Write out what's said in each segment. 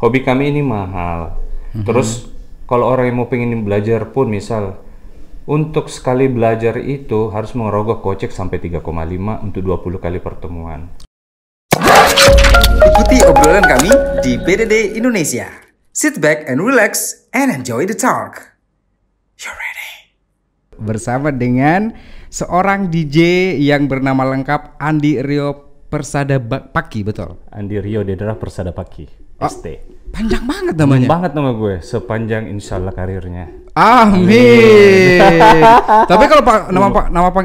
hobi kami ini mahal. Terus kalau orang yang mau pengen belajar pun, misal untuk sekali belajar itu harus mengerogoh kocek sampai 3,5 untuk 20 kali pertemuan. Ikuti obrolan kami di BDD Indonesia. Sit back and relax and enjoy the talk. You're ready. Bersama dengan seorang DJ yang bernama lengkap Andi Rio Persada Paki, betul? Andi Rio Dedra Persada Paki, ST. Panjang banget namanya. Panjang banget nama gue, sepanjang insya Allah karirnya. Amin. Tapi kalau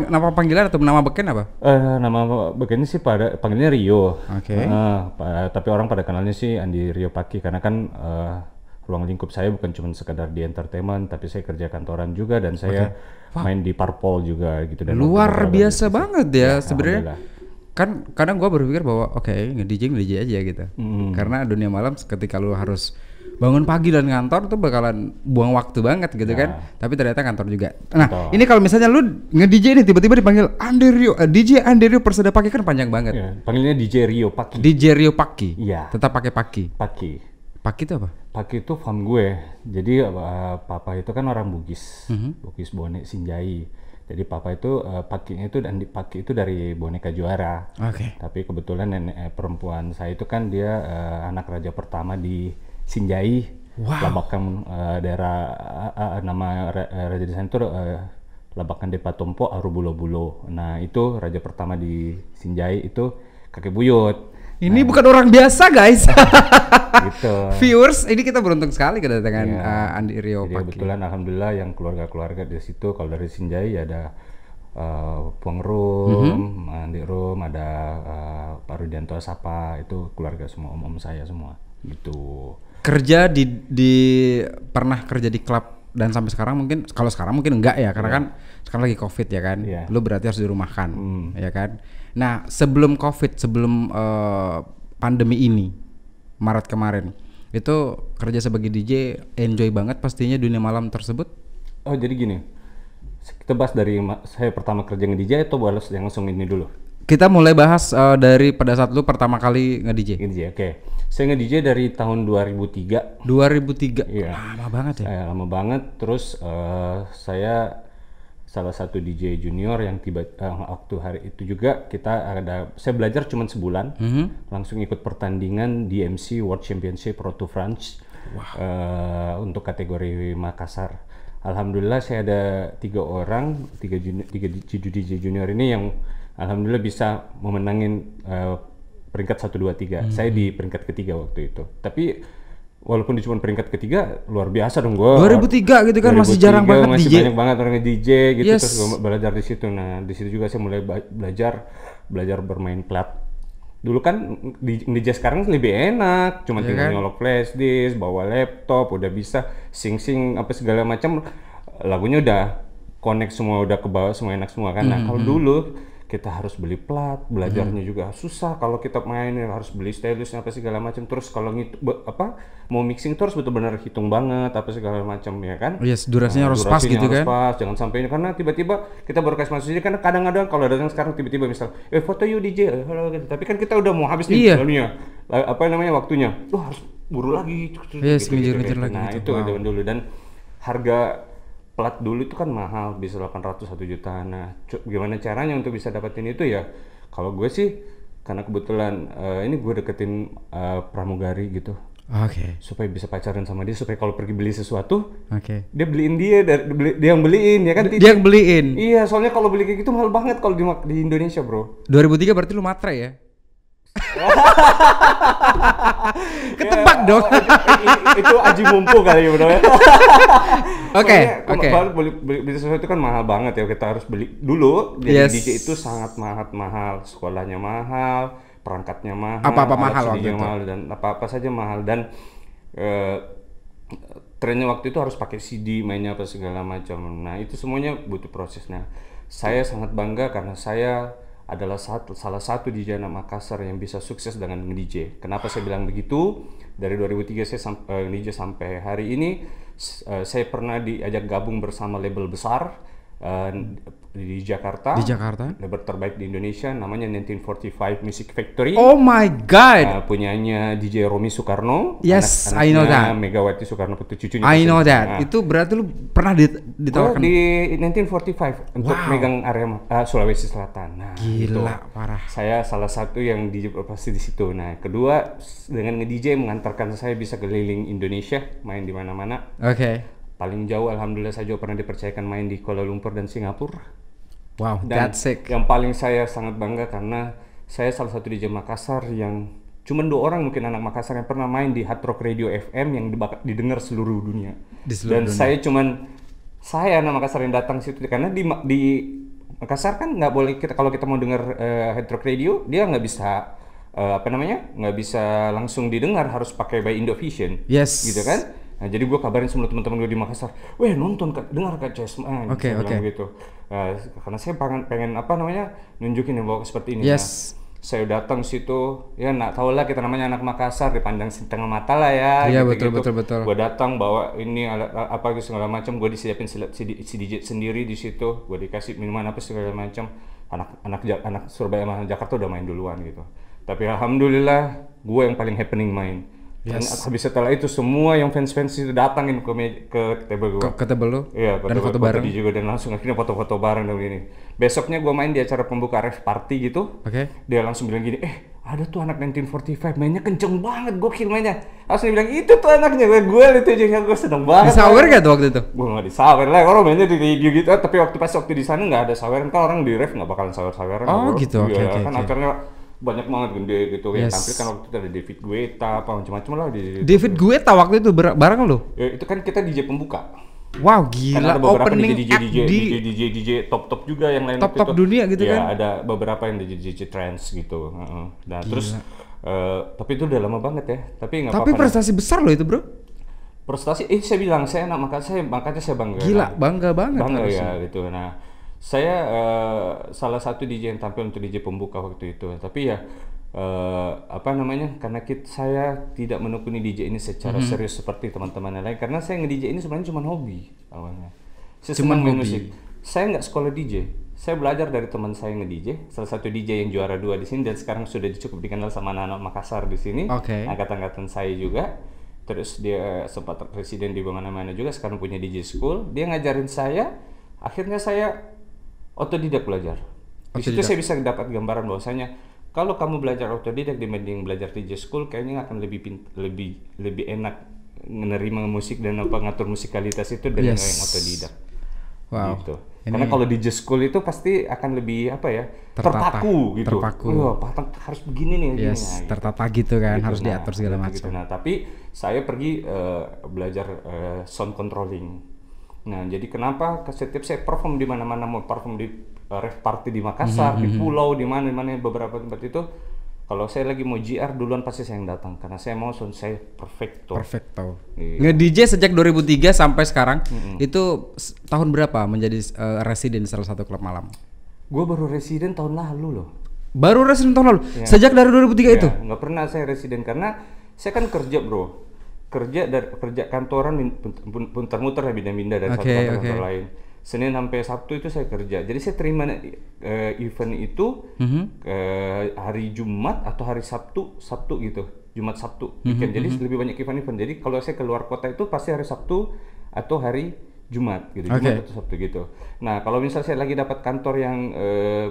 nama panggilan atau nama beken apa? Nama bekennya sih pada panggilnya Rio. Oke. Okay. Tapi orang pada kenalnya sih Andi Rio Paki, karena kan ruang lingkup saya bukan cuma sekedar di entertainment, tapi saya kerja kantoran juga dan saya main di parpol juga gitu. Dan luar biasa banget ya sebenarnya. Kan kadang gue berpikir bahwa oke, nge-DJ aja gitu, karena dunia malam ketika lu harus bangun pagi dan kantor tuh bakalan buang waktu banget gitu kan, tapi ternyata kantor juga. Nah ini kalau misalnya lu nge-DJ ini tiba-tiba dipanggil Andi Rio, DJ Andi Rio Persada Paki, kan panjang banget. Panggilnya DJ Rio Paki. DJ Rio Paki. Iya. Tetap pakai Paki. Paki. Paki itu apa? Paki itu fam gue. Jadi papa itu kan orang Bugis, Bugis Bone Sinjai. Jadi papa itu pakinya itu dan dipaki itu dari boneka juara. Oke. Tapi kebetulan nenek perempuan saya itu kan dia anak raja pertama di Sinjai. Wow. Labakan daerah nama raja di sana itu Labakan Depatompo Arubulo-bulo. Nah itu raja pertama di Sinjai itu kakek buyut. Ini bukan orang biasa guys. Gitu. Viewers, ini kita beruntung sekali kedatangan Andi Rio Paki. Kebetulan alhamdulillah yang keluarga-keluarga di situ, kalau dari Sinjai ada Puang Rum, Andi Rum, ada Pak Rudianto Sapa, itu keluarga semua, om-om saya semua. Gitu. Kerja pernah kerja di klub dan sampai sekarang mungkin, kalau sekarang mungkin enggak ya, karena kan sekarang lagi Covid ya kan, lu berarti harus dirumahkan ya kan. Nah sebelum Covid, sebelum pandemi ini, Maret kemarin, itu kerja sebagai DJ enjoy banget pastinya dunia malam tersebut? Oh jadi gini, kita bahas dari saya pertama kerja nge-DJ atau bahas yang langsung ini dulu? Kita mulai bahas dari pada saat lu pertama kali nge-DJ. Oke. Saya nge-DJ dari tahun 2003. 2003? Iya. Lama banget ya? Lama banget. Terus saya salah satu DJ junior yang tiba waktu hari itu juga kita ada, saya belajar cuma sebulan, langsung ikut pertandingan DMC World Championship Pro to France untuk kategori Makassar. Alhamdulillah saya ada tiga DJ junior ini yang alhamdulillah bisa memenangin peringkat 1, 2, 3. Saya di peringkat ketiga waktu itu. Tapi walaupun di cuma peringkat ketiga, luar biasa dong gue. 2003 gitu kan, 2003, masih jarang banget masih DJ. Masih banyak banget orang DJ gitu. Yes. Terus gue belajar di situ. Nah di situ juga saya mulai belajar bermain plat. Dulu kan DJ sekarang lebih enak, cuma tinggal nyolok flash disk, bawa laptop, udah bisa sing-sing apa segala macam. Lagunya udah connect semua, udah ke bawah semua, enak semua kan. Nah kalau dulu kita harus beli plat, belajarnya juga susah. Kalau kita mainin harus beli stylus apa segala macam. Terus kalau mau mixing terus benar-benar hitung banget apa segala macam ya kan? Yes, durasinya harus pas gitu kan? Pas, jangan sampai karena tiba-tiba kita baru kasih masuk sini karena kadang-kadang kalau datang sekarang tiba-tiba misal foto you DJ, tapi kan kita udah mau habis nih dalamnya. Apa namanya waktunya? Loh, harus buru lagi. Yes, ngejar-ngejar lagi. Nah, itu zaman dulu dan harga plat dulu itu kan mahal, bisa 800, 1 jutaan. Nah, gimana caranya untuk bisa dapetin itu ya? Kalau gue sih, karena kebetulan ini gue deketin pramugari gitu. Oke. Supaya bisa pacaran sama dia, supaya kalau pergi beli sesuatu, dia beliin dia yang beliin ya kan? Dia yang beliin. Iya, soalnya kalau beli kayak gitu mahal banget kalau di Indonesia bro. 2003 berarti lu matre ya? Ketebak dong. Itu aji mumpung kali ya bro. Oke. Beli sesuatu kan mahal banget ya, kita harus beli dulu. Jadi DJ itu sangat mahal, sekolahnya mahal, perangkatnya mahal, apa-apa mahal waktu itu. Dan apa-apa saja mahal dan trennya waktu itu harus pakai CD mainnya apa segala macam. Nah itu semuanya butuh prosesnya. Saya sangat bangga karena saya adalah salah satu DJ anak Makassar yang bisa sukses dengan nge-DJ. Kenapa saya bilang begitu? Dari 2003 saya nge-DJ sampai hari ini, saya pernah diajak gabung bersama label besar. di Jakarta. Di Jakarta. Label terbaik di Indonesia, namanya 1945 Music Factory. Oh my God. Punyanya DJ Romy Soekarno. Yes, I know that. Megawati Soekarno Putra cucunya. I know that. Itu berarti lu pernah ditawarkan? Oh, di 1945 untuk megang area Sulawesi Selatan. Nah, gila, parah. Saya salah satu yang pasti di situ. Nah, kedua dengan nge-DJ mengantarkan saya bisa keliling Indonesia, main di mana-mana. Oke. Okay. Paling jauh alhamdulillah saya juga pernah dipercayakan main di Kuala Lumpur dan Singapura. Wow, dan that's sick. Yang paling saya sangat bangga karena saya salah satu DJ Makassar yang cuma 2 orang mungkin anak Makassar yang pernah main di Hard Rock Radio FM yang didengar seluruh dunia. Di seluruh dunia. saya anak Makassar yang datang situ karena di Makassar kan nggak boleh kita kalau kita mau dengar Hard Rock Radio dia nggak bisa nggak bisa langsung didengar, harus pakai by Indovision. Yes. Gitu kan? Nah, jadi gue kabarin semua teman-teman gue di Makassar, weh nonton, dengar Kak Jasmine, gitu. Karena saya pengen nunjukin yang bawa seperti ini. Yes. Nah, saya datang situ, ya nggak tahu lah kita namanya anak Makassar, dipandang setengah mata lah ya. Iya gitu, betul. Gue datang bawa ini apa segala macam, gue disiapin DJ sendiri di situ, gue dikasih minuman apa segala macam. Anak Surabaya sama Jakarta udah main duluan gitu. Tapi alhamdulillah, gue yang paling happening main. Yes. Dan habis setelah itu semua yang fans itu datangin ke table gue. Ke table lo? Iya, dan foto bareng juga, dan langsung akhirnya foto-foto bareng dan begini. Besoknya gue main di acara pembuka rave party gitu. Oke. Okay. Dia langsung bilang gini, ada tuh anak 1945 mainnya kenceng banget, gokil mainnya. Langsung dia bilang itu tuh anaknya, gue itu aja gue seneng banget. Disawer gak tuh waktu itu? Gue nggak disawer lah, orang mainnya di video gitu. Tapi waktu di sana nggak ada saweran, kan orang di rave nggak bakalan sawer-saweran. Oh gitu, oke. Kan acaranya banyak banget gede gitu. Yes. Yang tampil kan waktu itu ada David Guetta apa macam-macam lah. David Guetta waktu itu bareng lo? Ya, itu kan kita DJ pembuka. Wow, gila. Kan ada beberapa DJ top juga yang lain top dunia gitu ya, kan? Ada beberapa yang DJ trance gitu. Nah, gila. Terus tapi itu udah lama banget ya. Tapi nggak apa-apa. Tapi prestasi besar lo itu, Bro. Prestasi saya bilang saya enak, makanya saya bangga. Gila, bangga banget. Bangga ya gitu. Nah, saya salah satu DJ yang tampil untuk DJ pembuka waktu itu, tapi ya karena saya tidak menekuni DJ ini secara serius seperti teman-teman yang lain, karena saya nge-DJ ini sebenarnya cuma hobi awalnya. Saya cuma main musik. Saya nggak sekolah DJ. Saya belajar dari teman saya nge-DJ, salah satu DJ yang juara 2 di sini dan sekarang sudah cukup dikenal sama anak-anak Makassar di sini. Okay. Angkatan-angkatan saya juga. Terus dia sempat presiden di mana-mana juga, sekarang punya DJ school. Dia ngajarin saya. Akhirnya saya otodidak belajar. Di situ saya bisa dapat gambaran bahwasanya kalau kamu belajar otodidak dibanding belajar DJ school, kayaknya akan lebih enak menerima musik dan ngatur musikalitas itu dari yang otodidak. Wow. Gitu. Karena kalau DJ school itu pasti akan lebih terpaku gitu. Wah, harus begini nih. Yes, begini, tertata gitu kan, gitu, harus diatur segala macam. Gitu. Nah, tapi saya pergi belajar sound controlling. Nah, jadi kenapa setiap saya perform di mana-mana, mau perform di rave party di Makassar, di pulau, di mana-mana beberapa tempat itu, kalau saya lagi mau GR duluan pasti saya yang datang karena saya mau sound saya perfecto. Iya. Nge-DJ sejak 2003 sampai sekarang, itu tahun berapa menjadi resident salah satu klub malam? Gue baru resident tahun lalu loh. Baru resident tahun lalu? Ya. Sejak dari 2003 itu? Nggak pernah saya resident karena saya kan kerja, Bro. Kerja kantoran, muter-muter pindah-pindah dari satu kantor ke lain. Senin sampai Sabtu itu saya kerja. Jadi saya terima event itu hari Jumat atau hari Sabtu gitu. Jumat Sabtu weekend. Jadi lebih banyak event-event. Jadi kalau saya keluar kota itu pasti hari Sabtu atau hari Jumat gitu. Jumat atau Sabtu gitu. Nah, kalau misalnya saya lagi dapat kantor yang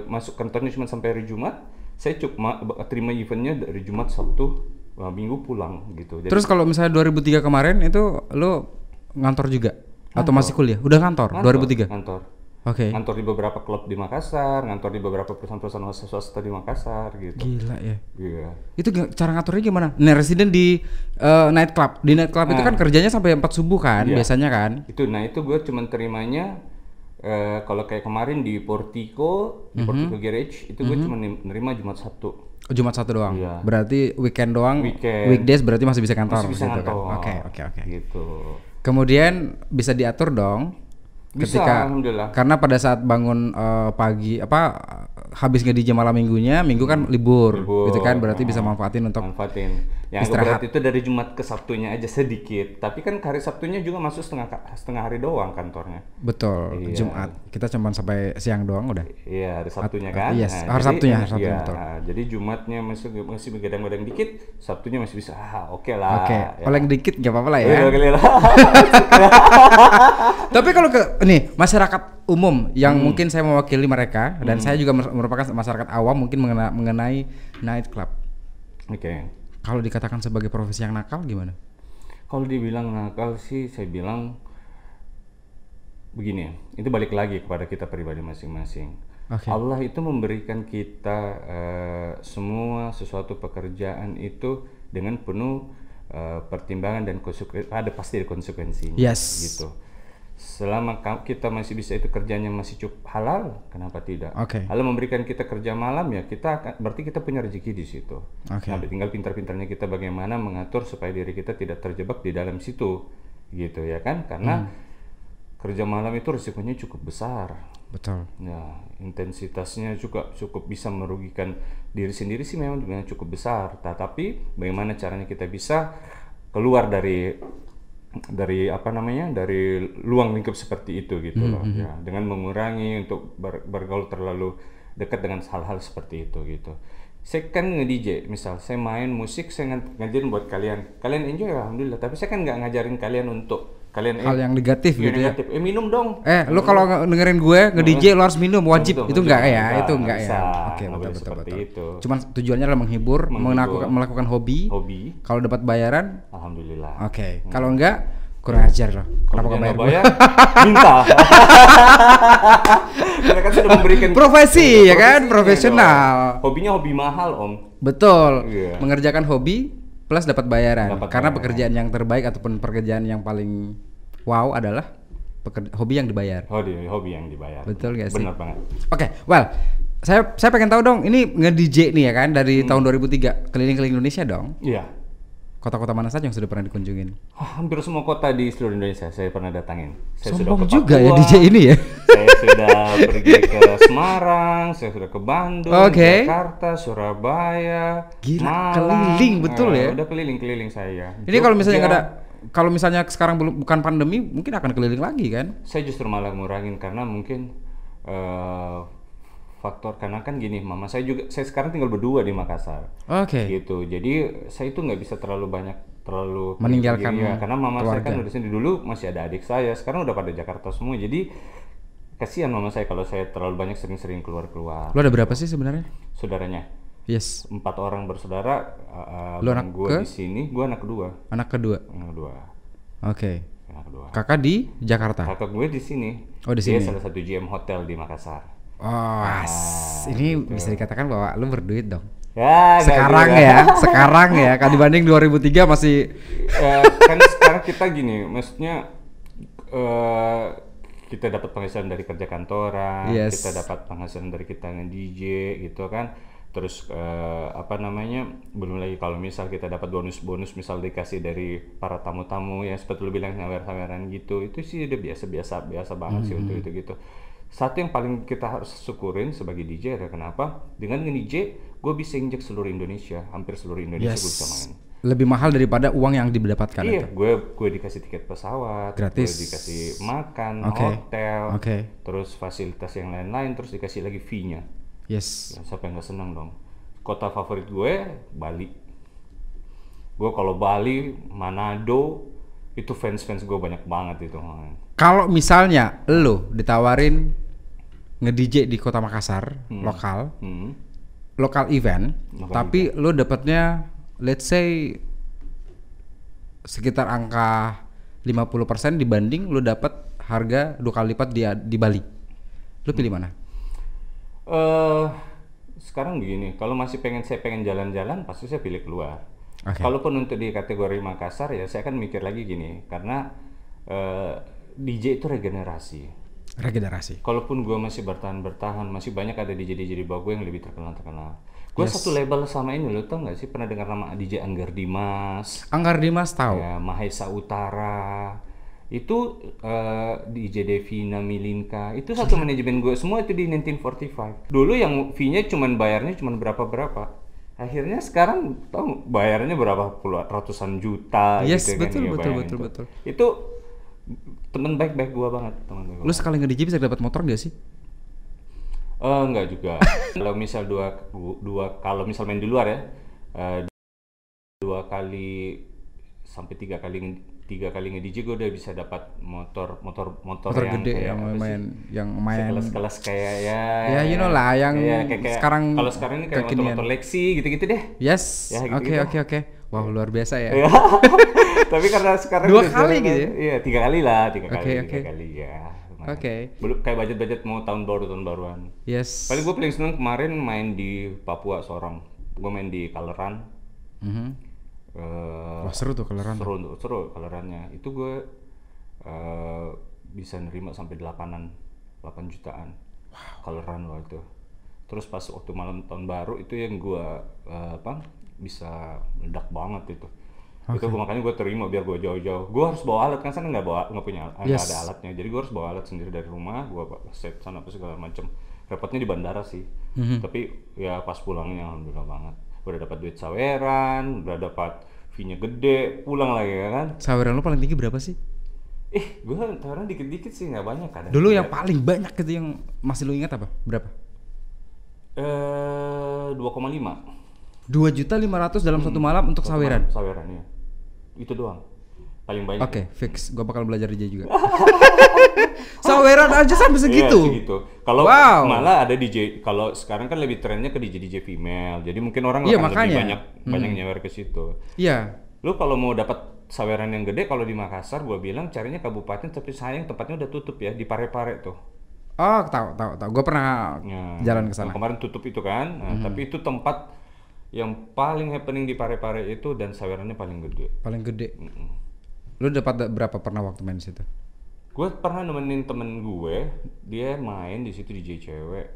masuk kantornya cuma sampai hari Jumat, saya cuma terima eventnya dari Jumat Sabtu. Minggu pulang gitu. Jadi, terus kalau misalnya 2003 kemarin itu lo ngantor juga? Atau masih kuliah? Udah ngantor 2003? Ngantor. Oke. Ngantor di beberapa klub di Makassar, ngantor di beberapa perusahaan-perusahaan swasta di Makassar gitu. Gila ya. Iya. Itu cara ngaturnya gimana? Nah, resident di nightclub. Di nightclub itu kan kerjanya sampai 4 subuh kan biasanya kan? Itu, nah itu gue cuman terimanya kalau kayak kemarin di Portico, di Portico Garage, itu gue cuma nerima Jumat Sabtu. Jumat 1 doang. Iya. Berarti weekend doang. Weekdays berarti masih bisa kantor. Masih bisa gitu kantor. Kan? Oke. Gitu. Kemudian bisa diatur dong. Bisa. Alhamdulillah. Karena pada saat bangun pagi habis nge-DJ malam minggunya, minggu kan libur. Gitu kan berarti bisa manfaatin untuk Yang agak berat itu dari Jumat ke Sabtunya aja sedikit. Tapi kan hari Sabtunya juga masuk setengah hari doang kantornya. Betul. Iya. Jumat kita cuma sampai siang doang udah. Iya, hari Sabtunya kan. Iya, yes. Hari Sabtunya, hari Sabtunya, betul. Jadi Jumatnya masih begadang-gadang dikit, Sabtunya masih bisa. Ah, oke okay lah. Oke. Okay. Ya. Oleng dikit enggak apa-apa lah ya. Tapi kalau ke nih masyarakat umum yang mungkin saya mewakili mereka dan saya juga merupakan masyarakat awam mungkin mengenai nightclub. Oke. Okay. Kalau dikatakan sebagai profesi yang nakal gimana? Kalau dibilang nakal sih saya bilang begini, itu balik lagi kepada kita pribadi masing-masing. Okay. Allah itu memberikan kita semua sesuatu pekerjaan itu dengan penuh pertimbangan dan ada pasti konsekuensinya. Yes. Gitu. Selama kita masih bisa itu kerjanya masih cukup halal, kenapa tidak? Okay. Allah memberikan kita kerja malam ya, berarti kita punya rezeki di situ. Okay. Nah, tinggal pintar-pintarnya kita bagaimana mengatur supaya diri kita tidak terjebak di dalam situ, gitu ya kan? Karena kerja malam itu risikonya cukup besar. Betul. Ya, intensitasnya juga cukup bisa merugikan diri sendiri sih memang cukup besar. Tetapi bagaimana caranya kita bisa keluar dari apa namanya dari luang lingkup seperti itu gitu loh ya, dengan mengurangi untuk bergaul terlalu dekat dengan hal-hal seperti itu gitu. Saya kan nge-DJ misal, saya main musik, saya ngajarin buat kalian enjoy alhamdulillah, tapi saya kan nggak ngajarin kalian untuk kalian hal yang negatif gitu ya. Minum dong. Lu kalau dengerin gue nge-DJ lu harus minum wajib. Itu enggak ya? Itu enggak ya. Oke, betul. Cuman tujuannya adalah menghibur, melakukan hobi. Kalau dapat bayaran, alhamdulillah. Oke. Kalau enggak kurang ajar loh. Kenapa enggak bayar? Minta. Karena kan sudah memberikan profesi ya kan, profesional. Hobinya hobi mahal, Om. Betul. Mengerjakan hobi plus dapat bayaran. Karena pekerjaan yang terbaik ataupun pekerjaan yang paling wow adalah hobi yang dibayar. Hobi yang dibayar. Betul gak sih? Benar banget. Oke, well, saya pengen tahu dong, ini nge-DJ nih ya kan dari tahun 2003 keliling-keliling Indonesia dong. Iya. Kota-kota mana saja yang sudah pernah dikunjungin? Hampir semua kota di seluruh Indonesia saya pernah datangin. Saya sombong sudah juga Papua, ya DJ ini ya. Saya sudah pergi ke Semarang, saya sudah ke Bandung, Jakarta, Surabaya, gila, Malang. Keliling betul ya. Udah keliling-keliling saya. Ini kalau misalnya nggak ada, kalau misalnya sekarang bukan pandemi, mungkin akan keliling lagi kan? Saya justru malah ngurangin karena mungkin faktor karena kan gini, mama saya juga, saya sekarang tinggal berdua di Makassar. Oke. Okay. Gitu. Jadi saya itu nggak bisa terlalu meninggalkan ya, karena mama keluarga. Saya kan udah sini dulu masih ada adik saya, sekarang udah pada Jakarta semua. Jadi kasihan mama saya kalau saya terlalu banyak sering-sering keluar-keluar. Lu ada berapa sih sebenarnya? Saudaranya? Yes. 4 orang bersaudara. Lu anak gua di sini, gua anak kedua. Anak kedua. Anak kedua. Oke. Okay. Anak kedua. Kakak di Jakarta. Kakak gue di sini. Oh, di sini. Dia salah satu GM hotel di Makassar. Ini gitu. Bisa dikatakan bahwa lu berduit dong. Ya, sekarang ya, kalau dibanding 2003 masih kan sekarang kita gini, maksudnya kita dapat penghasilan dari kerja kantoran, yes. Kita dapat penghasilan dari kita nge-DJ gitu kan. Terus apa namanya, belum lagi kalau misal kita dapat bonus-bonus misal dikasih dari para tamu-tamu ya seperti lu bilang sawer-saweran gitu, itu sih udah biasa banget sih untuk itu gitu. Satu yang paling kita harus syukurin sebagai DJ adalah kenapa? Dengan nge-DJ, gue bisa injek seluruh Indonesia, hampir seluruh Indonesia gue bisa main. Lebih mahal daripada uang yang didapatkan. Iya, gue dikasih tiket pesawat, gratis. Gue dikasih makan, hotel, terus fasilitas yang lain-lain, terus dikasih lagi fee-nya. Yes. Ya, siapa yang gak senang dong? Kota favorit gue, Bali. Gue kalau Bali, Manado, itu fans-fans gue banyak banget itu. Kalau misalnya lo ditawarin nge-DJ di Kota Makassar, lokal event, tapi lo dapatnya let's say sekitar angka 50% dibanding lo dapat harga 2 kali lipat di Bali, lo pilih mana? Sekarang begini, kalau masih saya pengen jalan-jalan, pasti saya pilih keluar. Okay. Kalaupun untuk di kategori Makassar ya, saya kan mikir lagi gini, karena DJ itu regenerasi. Kalaupun gue masih bertahan, masih banyak ada DJ di bawah gue yang lebih terkenal. Gue satu label sama ini, lo tau gak sih? Pernah dengar nama DJ Angger Dimas? Angger Dimas tahu. Ya, Mahesa Utara. Itu DJ Devina Milinka. Itu satu manajemen gue. Semua itu di 1945. Dulu yang fee-nya cuman bayarnya cuman berapa-berapa. Akhirnya sekarang tau bayarnya berapa puluhan, ratusan juta. Yes, gitu, betul, kan? betul. Itu temen baik-baik gua banget, teman. Lu sekali nge-DJ bisa dapat motor nggak sih? Enggak juga. Kalau misal kalau misal main di luar ya, dua kali sampai tiga kali nge-DJ gue udah bisa dapat motor yang gede yang main kelas-kelas kayak ya you know lah yang kayak sekarang, kalau sekarang ini kayak motor Lexi gitu-gitu deh. Yes, oke. Wow, luar biasa ya. Tapi karena sekarang dua kali gitu ya? Iya, tiga kali ya. Oke. Belum kayak budget mau tahun baruan. Yes. Paling gue paling seneng kemarin main di Papua seorang. Gue main di Color Run. Wah, seru tuh Color Run. Seru Color Run-nya. Itu gue bisa nerima sampai 8 jutaan. Wow. Color Run waktu itu. Terus pas waktu malam tahun baru itu yang gue bisa meledak banget itu. Okay. Itu makanya gue terima biar gue jauh-jauh. Gue harus bawa alat, kan sana nggak ada alatnya. Jadi gue harus bawa alat sendiri dari rumah. Gue set sana apa segala macam. Repotnya di bandara sih. Tapi ya pas pulangnya alhamdulillah banget. Udah dapat duit saweran, udah dapat fee-nya gede, pulang lagi ya kan. Saweran lo paling tinggi berapa sih? Gue saweran dikit-dikit sih, nggak banyak kadang. Dulu yang paling banyak itu yang masih lo ingat apa? Berapa? 2,5 juta dalam satu malam untuk saweran? Saweran, ya. Itu doang. Paling banyak. Oke, fix. Gue bakal belajar DJ juga. Saweran aja sampai segitu. Iya, segitu. Kalau malah ada DJ, kalau sekarang kan lebih trennya ke DJ female. Jadi mungkin orang akan lebih banyak nyawer ke situ. Iya. Lu kalau mau dapat saweran yang gede, kalau di Makassar gue bilang carinya kabupaten, tapi sayang tempatnya udah tutup ya, di Pare-pare tuh. Oh, tahu. Gue pernah jalan ke sana. Kemarin tutup itu kan. Tapi itu tempat yang paling happening di Pare-pare itu dan sawerannya paling gede. Paling gede. Lu dapat berapa pernah waktu main di situ? Gue pernah nemenin temen gue, dia main di situ DJ cewek,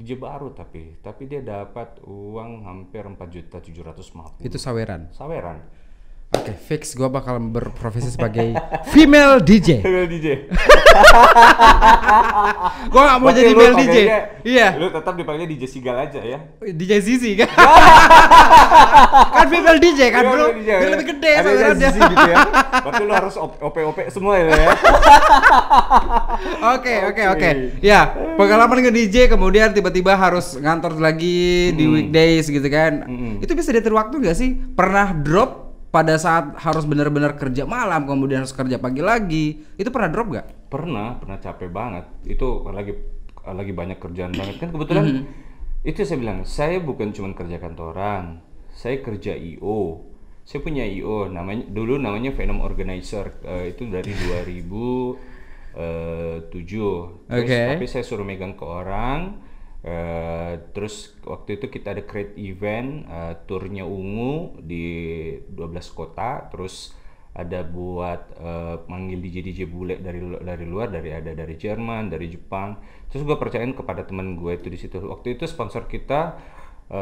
DJ baru tapi dia dapat uang hampir 4.750.000. Itu saweran. Saweran. Oke, fix. Gue bakal berprofesi sebagai female DJ. Female DJ. Gue gak mau jadi male DJ. Iya. Lu tetap dipanggilnya DJ Sigal aja ya. DJ Zizi kan. Kan female DJ kan bro. Dia lebih gede sawerannya. Gitu ya. Berarti lu harus OP-OP semua ya. Oke. Ya, pengalaman nge-DJ kemudian tiba-tiba harus ngantor lagi di weekdays gitu kan. Itu bisa diatur waktu gak sih? Pernah drop pada saat harus benar-benar kerja malam, kemudian harus kerja pagi lagi, itu pernah drop gak? Pernah capek banget. Itu lagi banyak kerjaan banget kan kebetulan. Itu saya bilang, saya bukan cuma kerja kantoran, saya kerja IO. Saya punya IO, dulu namanya Venom Organizer, itu dari 2007. Tapi saya suruh megang ke orang. Terus waktu itu kita ada create event, turnya Ungu di 12 kota, terus ada buat manggil DJ bule dari luar, dari Jerman, dari Jepang. Terus gue percayain kepada teman gue itu di situ. Waktu itu sponsor kita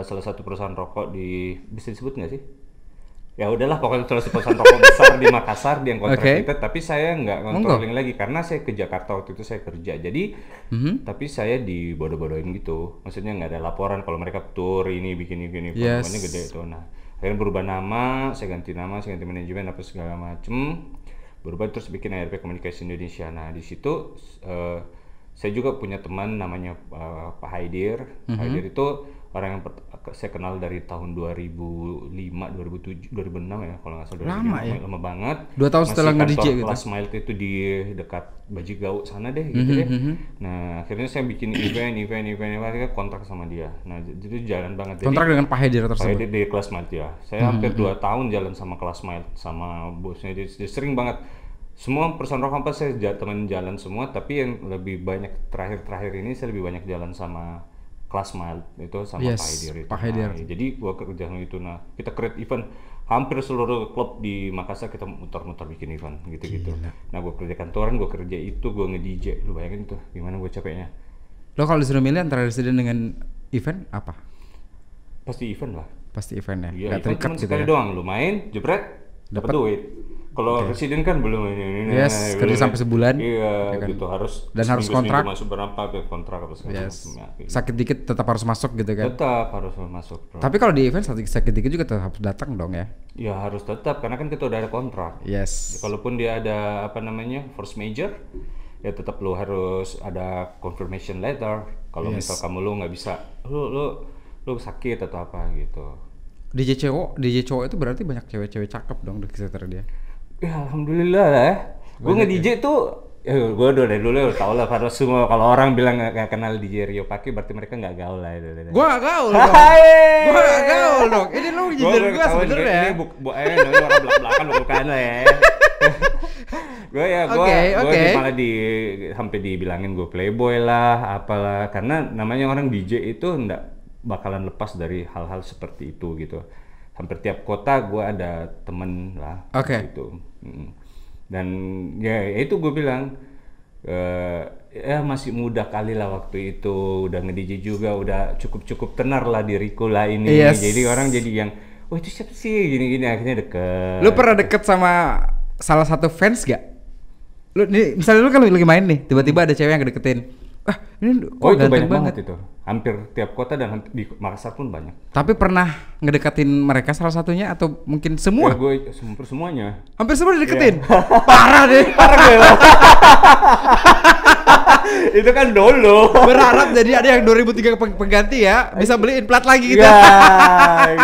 salah satu perusahaan rokok di, bisa disebut nggak sih? Ya udahlah, pokoknya salah satu perusahaan rokok besar di Makassar dia yang kontrak kita, tapi saya nggak controlling lagi karena saya ke Jakarta waktu itu saya kerja. Jadi tapi saya dibodoh-bodohin gitu. Maksudnya nggak ada laporan kalau mereka tour ini bikin pokoknya gede itu. Nah, akhirnya berubah nama, saya ganti nama, saya ganti manajemen apa segala macem. Berubah terus bikin ARP Komunikasi Indonesia. Nah, di situ saya juga punya teman namanya Pak Haidir. Haidir itu orang yang saya kenal dari tahun 2005, 2007, 2006 ya kalau nggak salah. Lama ya? Lama banget. 2 tahun setelah nge-DJ gitu. Kelas Mild itu di dekat Bajigau sana deh gitu deh. Nah akhirnya saya bikin event, akhirnya kontrak sama dia. Nah itu jalan banget. Kontrak dengan Pak Haidir tersebut? Pak Haidir di Kelas Mild ya. Saya hampir 2 tahun jalan sama Kelas Mild, sama bosnya. Dia sering banget. Semua perusahaan rock hampa saya teman jalan semua, tapi yang lebih banyak terakhir-terakhir ini saya lebih banyak jalan sama Kelas Mild itu sama Pak Haidir. Nah, jadi gua kerjaan itu. Nah, kita create event hampir seluruh klub di Makassar kita muter-muter bikin event gitu-gitu. Gila. Nah, gua kerja kantoran, gua kerja itu, gua nge-DJ. Lu bayangin tuh gimana gua capeknya. Lo kalau disuruh milih antara resident dengan event apa? Pasti event lah. Pasti event ya. Enggak terikat gitu. Sekali doang lu main, jebret, dapat duit. Kalau resident kan belum ini. Yes, kerja sampai sebulan. Iya, ya kan? Gitu harus. Dan harus kontrak. Masuk berapa ke kontrak atau segala macam. Sakit dikit tetap harus masuk gitu kan. Tetap harus masuk. Bro. Tapi kalau di event sakit dikit juga tetap datang dong ya. Ya harus tetap karena kan kita udah ada kontrak. Yes. Kalaupun dia ada apa namanya force major, ya tetap lu harus ada confirmation letter. Kalau misal kamu lu nggak bisa, lu sakit atau apa gitu. DJ cowok itu berarti banyak cewek-cewek cakep dong di sekitar dia. Ya alhamdulillah lah ya. Gue nge-DJ tuh, ya gue udah dari dulu tau lah karena semua kalau orang bilang gak kenal DJ Rio Paki berarti mereka gak gaul lah. Gue gak gaul dong. Ini lu jujur gue sebenernya. Ini orang belak-belakan bukan lah ya. Gue malah sampai dibilangin gue playboy lah apalah. Karena namanya orang DJ itu gak bakalan lepas dari hal-hal seperti itu gitu. Hampir tiap kota gue ada temen lah gitu. Dan ya itu gue bilang ya masih muda kali lah waktu itu, udah nge-DJ juga, udah cukup tenar lah diriku lah ini. Jadi orang jadi yang wah itu siapa sih gini-gini, akhirnya deket. Lu pernah deket sama salah satu fans gak? Lu nih, misalnya lu kan lagi main nih, tiba-tiba ada cewek yang deketin. Ah, ini itu banyak banget itu. Hampir tiap kota dan hampir di Makassar pun banyak. Tapi pernah ngedekatin mereka salah satunya atau mungkin semua? Ya, gue semuanya. Hampir semua dideketin. Yeah. Parah deh. Parah gue. Itu kan dulu. Berharap jadi ada yang 2003 pengganti ya, bisa beliin plat lagi gitu. Ya,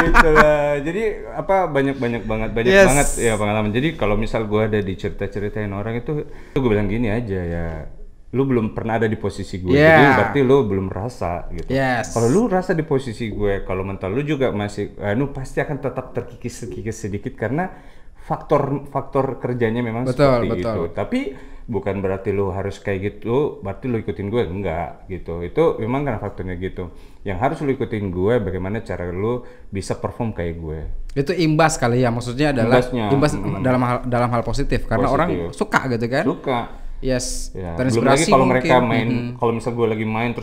gitu lah. Jadi apa banyak banget ya pengalaman. Jadi kalau misal gue ada dicerita-ceritain orang itu gue bilang gini aja ya. Lu belum pernah ada di posisi gue, jadi berarti lu belum rasa gitu. Kalau lu rasa di posisi gue, kalau mental lu juga masih lu pasti akan tetap terkikis sedikit karena faktor kerjanya memang seperti itu. Tapi bukan berarti lu harus kayak gitu, berarti lu ikutin gue, enggak gitu. Itu memang karena faktornya gitu. Yang harus lu ikutin gue, bagaimana cara lu bisa perform kayak gue. Itu imbas kali ya, maksudnya adalah imbas dalam hal positif karena orang suka gitu kan. Yes, ya, belum lagi kalau mereka main, kalau misal gue lagi main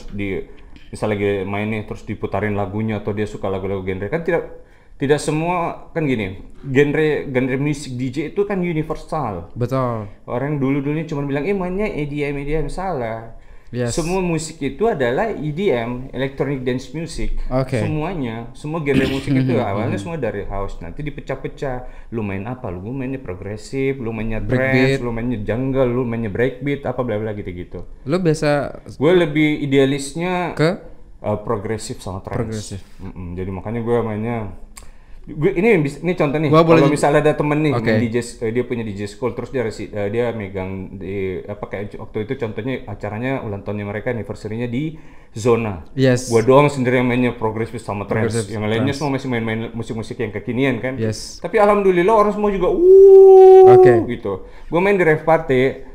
terus diputarin lagunya atau dia suka lagu-lagu genre kan tidak semua kan gini, genre musik DJ itu kan universal. Betul. Orang dulu-dulunya cuma bilang mainnya EDM salah. Semua musik itu adalah EDM, electronic dance music. Semua genre musik itu awalnya semua dari house. Nanti dipecah-pecah. Lu main apa? Lu mainnya progresif, lu mainnya trance, lu mainnya jungle, lu mainnya breakbeat, apa bla bla gitu-gitu. Lu biasa? Gue lebih idealisnya ke progresif sama trance. Jadi makanya gue mainnya. Ini contoh nih. Kalau misalnya ada temen nih, dia punya DJ school, terus dia megang di apa kayak waktu itu contohnya acaranya ulang tahunnya mereka, anniversary-nya di zona. Gua doang sendiri yang mainnya progresif sama trance. Yang lainnya semua masih main-main musik-musik yang kekinian kan. Tapi alhamdulillah orang semua juga gitu. Gua main di rave party.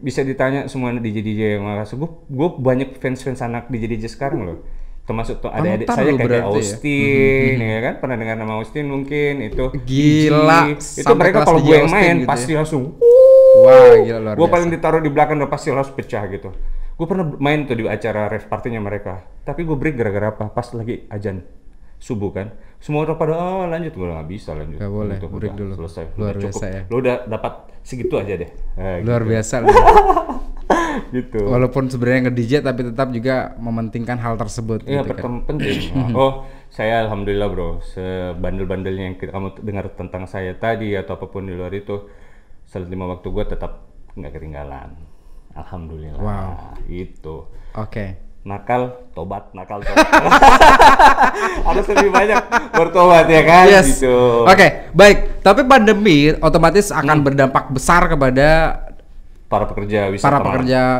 Bisa ditanya semua DJ yang merasa gue banyak fans anak DJ sekarang loh. Termasuk tuh ada adik saya kayak Austin, ya kan? Pernah dengar nama Austin mungkin itu. Gila. Itu mereka kalau gue yang main pasti langsung. Wah, gila luar biasa. Gue paling ditaruh di belakang udah pasti langsung pecah gitu. Gue pernah main tuh di acara rave partinya mereka. Tapi gue break gara-gara apa? Pas lagi azan subuh kan. Semua orang pada lanjut, gue nggak bisa lanjut. Gak boleh. Break dulu. Selesai. Luar biasa ya. Lo udah dapat segitu aja deh. Luar biasa. Gitu. Walaupun sebenarnya nge-DJ tapi tetap juga mementingkan hal tersebut. Iya, gitu kan. Penting. Saya alhamdulillah bro, sebandel-bandelnya yang kamu dengar tentang saya tadi atau apapun di luar itu, selama waktu gue tetap nggak ketinggalan. Alhamdulillah. Wow. Itu. Nakal tobat. Harus lebih banyak bertobat ya kan. Gitu. Baik. Tapi pandemi otomatis akan berdampak besar kepada para pekerja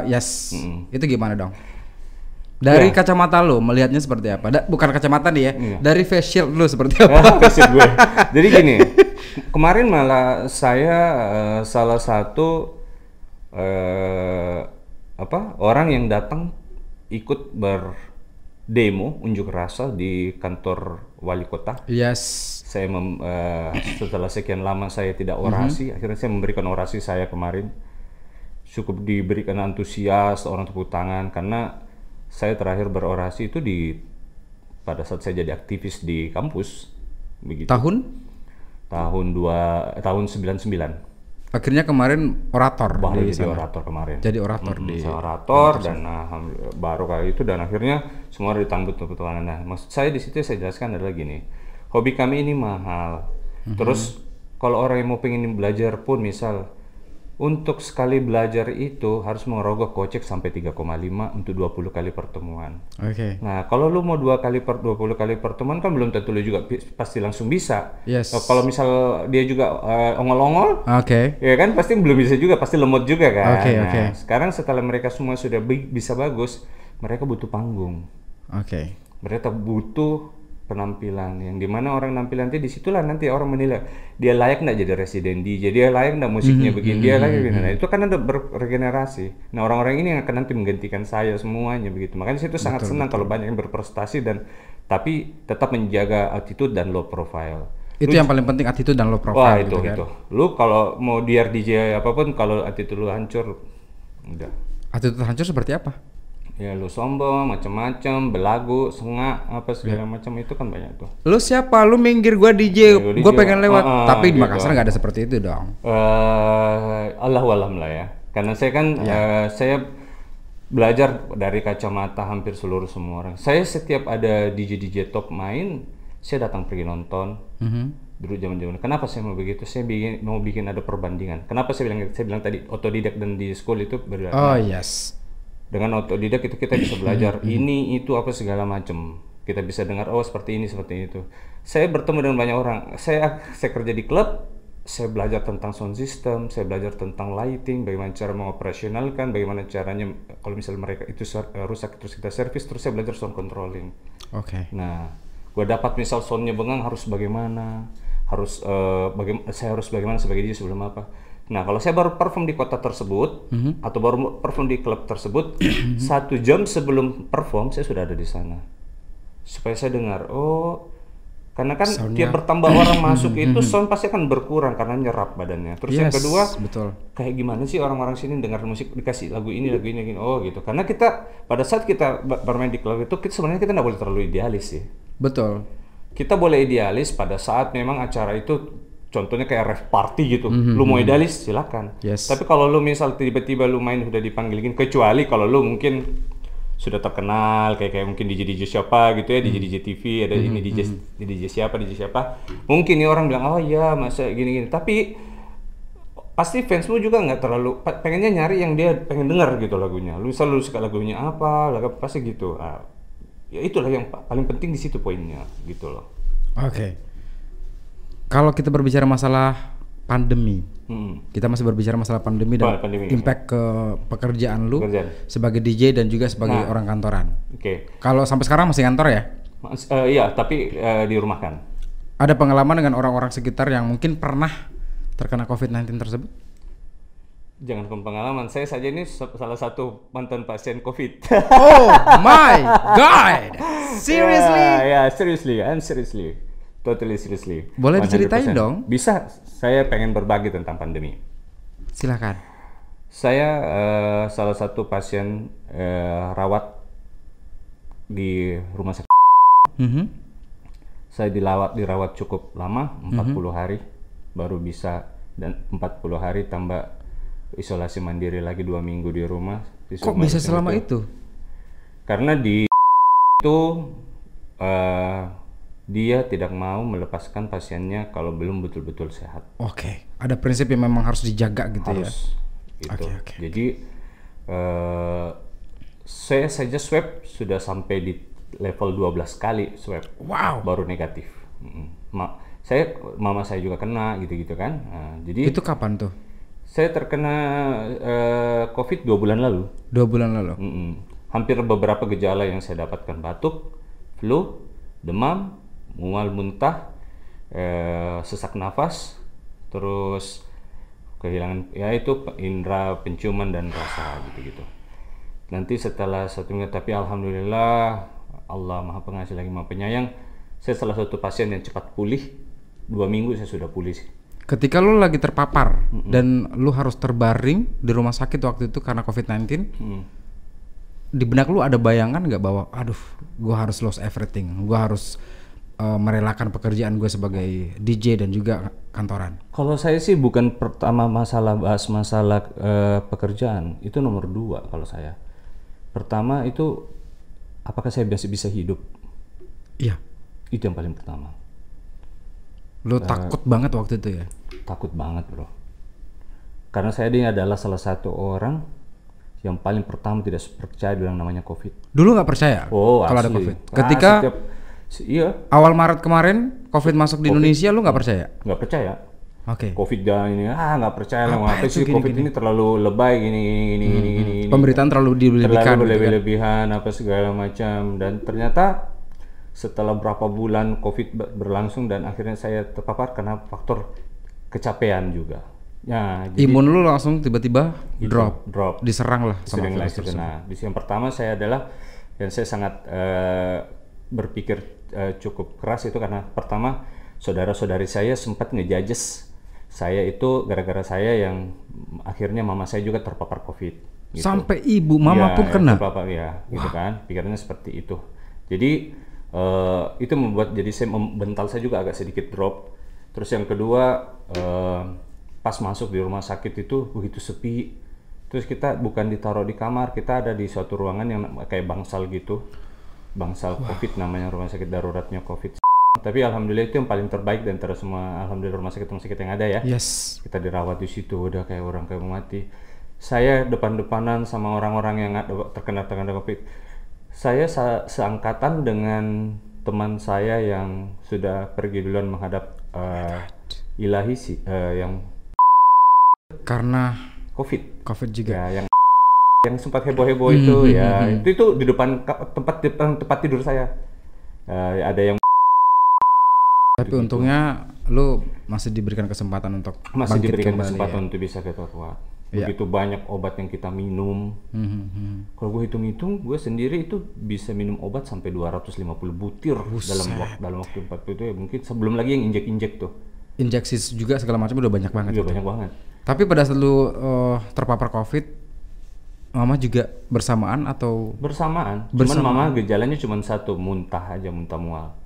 yes. Itu gimana dong? Dari kacamata lo melihatnya seperti apa? Bukan kacamata nih ya. Dari face shield lo seperti apa? Face shield gue. Jadi gini, kemarin malah saya salah satu orang yang datang ikut berdemo unjuk rasa di kantor wali kota. Saya setelah sekian lama saya tidak orasi, akhirnya saya memberikan orasi saya kemarin. Cukup diberikan antusias, orang tepuk tangan karena saya terakhir berorasi itu pada saat saya jadi aktivis di kampus begitu. Tahun 99. Akhirnya kemarin orator. Bang Rio jadi orator kemarin. Jadi orator di orator dan baru kali itu dan akhirnya semua ditambut kebetulan. Nah, maksud saya di situ saya jelaskan adalah gini. Hobi kami ini mahal. Terus kalau orang yang mau pengen belajar pun misal untuk sekali belajar itu harus mengerogoh kocek sampai 3,5 untuk 20 kali pertemuan. Oke. Nah, kalau lu mau 20 kali pertemuan kan belum tentu lu juga pasti langsung bisa. Yes. Kalau misal dia juga ongol-ongol, oke. Ya kan pasti belum bisa juga, pasti lemot juga kan. Oke, oke. Nah, sekarang setelah mereka semua sudah bisa bagus, mereka butuh panggung. Oke. Mereka butuh penampilan yang dimana orang nampilan itu disitulah nanti orang menilai dia layak nggak jadi resident DJ, dia layak nggak musiknya begini, dia layak begini. Nah, itu kan ada berregenerasi. Nah, orang-orang ini yang akan nanti menggantikan saya semuanya begitu. Makanya saya itu sangat senang kalau banyak yang berprestasi dan tapi tetap menjaga attitude dan low profile. Itu yang paling penting, attitude dan low profile. Wah, itu gitu kan? Itu. Lu kalau mau diar DJ apapun kalau attitude lu hancur, udah. Attitude hancur seperti apa? Ya lu sombong, macam-macam, belagu, sengak, apa segala macam itu kan banyak tuh. Lu siapa? Lu minggir, gua DJ, gua pengen lewat. Tapi di Makassar nggak ada seperti itu dong. Allahualam lah ya. Karena saya kan saya belajar dari kacamata hampir seluruh semua orang. Saya setiap ada DJ top main, saya datang pergi nonton. Dulu zaman-zaman. Kenapa saya mau begitu? Saya mau bikin ada perbandingan. Kenapa saya bilang tadi otodidak dan di school itu berbeda. Oh yes. Dengan otodidak itu kita bisa belajar ini itu apa segala macam. Kita bisa dengar oh seperti ini seperti itu. Saya bertemu dengan banyak orang. Saya kerja di klub, saya belajar tentang sound system, saya belajar tentang lighting, bagaimana cara mengoperasionalkan, bagaimana caranya kalau misalnya mereka itu rusak terus kita servis, terus saya belajar sound controlling. Oke. Nah, gua dapat misal soundnya bengang harus bagaimana, harus saya harus bagaimana sebagai DJ sebelum apa. Nah, kalau saya baru perform di kota tersebut atau baru perform di klub tersebut, 1 jam sebelum perform saya sudah ada di sana. Supaya saya dengar, oh karena kan dia bertambah orang masuk itu sound pasti akan berkurang karena nyerap badannya. Terus yang kedua, kayak gimana sih orang-orang sini dengar musik dikasih lagu ini gini. Oh gitu. Karena kita pada saat kita bermain di klub itu sebenarnya kita nggak boleh terlalu idealis sih. Betul. Kita boleh idealis pada saat memang acara itu contohnya kayak rave party gitu, lu mau idealis silakan. Yes. Tapi kalau lu misal tiba-tiba lu main udah dipanggilin, kecuali kalau lu mungkin sudah terkenal kayak mungkin DJ siapa gitu ya, DJ TV ada ini DJ siapa, mungkin nih orang bilang oh iya masa gini-gini. Tapi pasti fansmu juga nggak terlalu pengennya nyari yang dia pengen dengar gitu lagunya. Lu misal lu suka lagunya apa, lagu pasti gitu. Nah, ya itulah yang paling penting di situ poinnya gitu loh. Oke. Okay. Kalau kita berbicara masalah pandemi, kita masih berbicara masalah pandemi dan impact ke pekerjaan lu sebagai DJ dan juga sebagai orang kantoran. Oke. Okay. Kalau sampai sekarang masih kantor ya? Iya, tapi dirumahkan. Ada pengalaman dengan orang-orang sekitar yang mungkin pernah terkena COVID-19 tersebut? Jangan pengalaman, saya saja ini salah satu mantan pasien COVID. Oh my god! Seriously? Ya, seriously, I'm seriously. Totally seriously. Boleh 100%. Diceritain dong? Bisa. Saya pengen berbagi tentang pandemi. Silakan. Saya salah satu pasien rawat di rumah sakit. Saya dirawat cukup lama, 40 hari baru bisa, dan 40 hari tambah isolasi mandiri lagi 2 minggu di rumah. Kok bisa selama itu? Karena di itu dia tidak mau melepaskan pasiennya kalau belum betul-betul sehat. Oke, ada prinsip yang memang harus dijaga gitu ya? Harus, gitu. Okay. Jadi, saya saja swab sudah sampai di level 12 kali swab. Wow! Baru negatif. Mama saya juga kena gitu-gitu kan. Nah, jadi itu kapan tuh? Saya terkena COVID 2 bulan lalu. 2 bulan lalu? Hampir beberapa gejala yang saya dapatkan, batuk, flu, demam, mual muntah, sesak nafas, terus kehilangan yaitu indera penciuman dan rasa gitu-gitu. Nanti setelah 1 minggu, tapi alhamdulillah Allah Maha Pengasih lagi Maha Penyayang, saya salah satu pasien yang cepat pulih. 2 minggu saya sudah pulih. Ketika lu lagi terpapar dan lu harus terbaring di rumah sakit waktu itu karena COVID-19, di benak lu ada bayangan nggak bahwa aduh, gua harus lose everything, gua harus merelakan pekerjaan gue sebagai DJ dan juga kantoran. Kalau saya sih bukan pertama masalah pekerjaan, itu nomor dua kalau saya. Pertama itu apakah saya bisa hidup? Iya. Itu yang paling pertama. Lo takut banget waktu itu ya? Takut banget bro. Karena saya ini adalah salah satu orang yang paling pertama tidak percaya dengan namanya COVID. Dulu nggak percaya? Oh, kalau ada COVID. Ketika awal Maret kemarin COVID masuk di Indonesia, lo nggak percaya? Nggak percaya. Oke. COVID dan ini nggak percaya lah. Apa sih COVID ini terlalu lebay gini. Pemberitaan terlalu dilebihkan. Terlalu lebih-lebihan apa segala macam, dan ternyata setelah berapa bulan COVID berlangsung dan akhirnya saya terpapar karena faktor kecapean juga. Ya, jadi imun lu langsung tiba-tiba drop, diserang lah sama virus tersebut. Nah, yang pertama saya adalah yang saya sangat berpikir cukup keras itu karena pertama saudara-saudari saya sempat ngejudges saya itu gara-gara saya yang akhirnya mama saya juga terpapar COVID. Gitu. Sampai ibu mama ya, pun kena. Terpapar ya, gitu kan. Pikirannya seperti itu. Jadi itu membuat jadi saya membental saya juga agak sedikit drop. Terus yang kedua pas masuk di rumah sakit itu begitu sepi. Terus kita bukan ditaruh di kamar, kita ada di suatu ruangan yang kayak bangsal gitu. Bangsal COVID namanya, rumah sakit daruratnya COVID. Tapi alhamdulillah itu yang paling terbaik dan terus semua alhamdulillah rumah sakit yang ada ya. Yes. Kita dirawat di situ udah kayak orang kayak mau mati. Saya depan-depanan sama orang-orang yang terkena COVID. Saya seangkatan dengan teman saya yang sudah pergi duluan menghadap ilahi sih, yang karena COVID juga ya, yang sempat heboh-heboh itu ya itu di depan tempat tidur saya ada yang tapi gitu. Untungnya lu masih diberikan kesempatan untuk untuk bisa keluar. Begitu banyak obat yang kita minum. Kalau gue hitung-hitung, gue sendiri itu bisa minum obat sampai 250 butir dalam waktu 40 itu ya, mungkin sebelum lagi yang injek-injek tuh. Injeksi juga segala macam udah banyak banget. Udah banyak banget. Tapi pada saat lu terpapar COVID, mama juga bersamaan atau? Bersamaan. Cuman mama gejalanya cuma satu, muntah aja, muntah mual.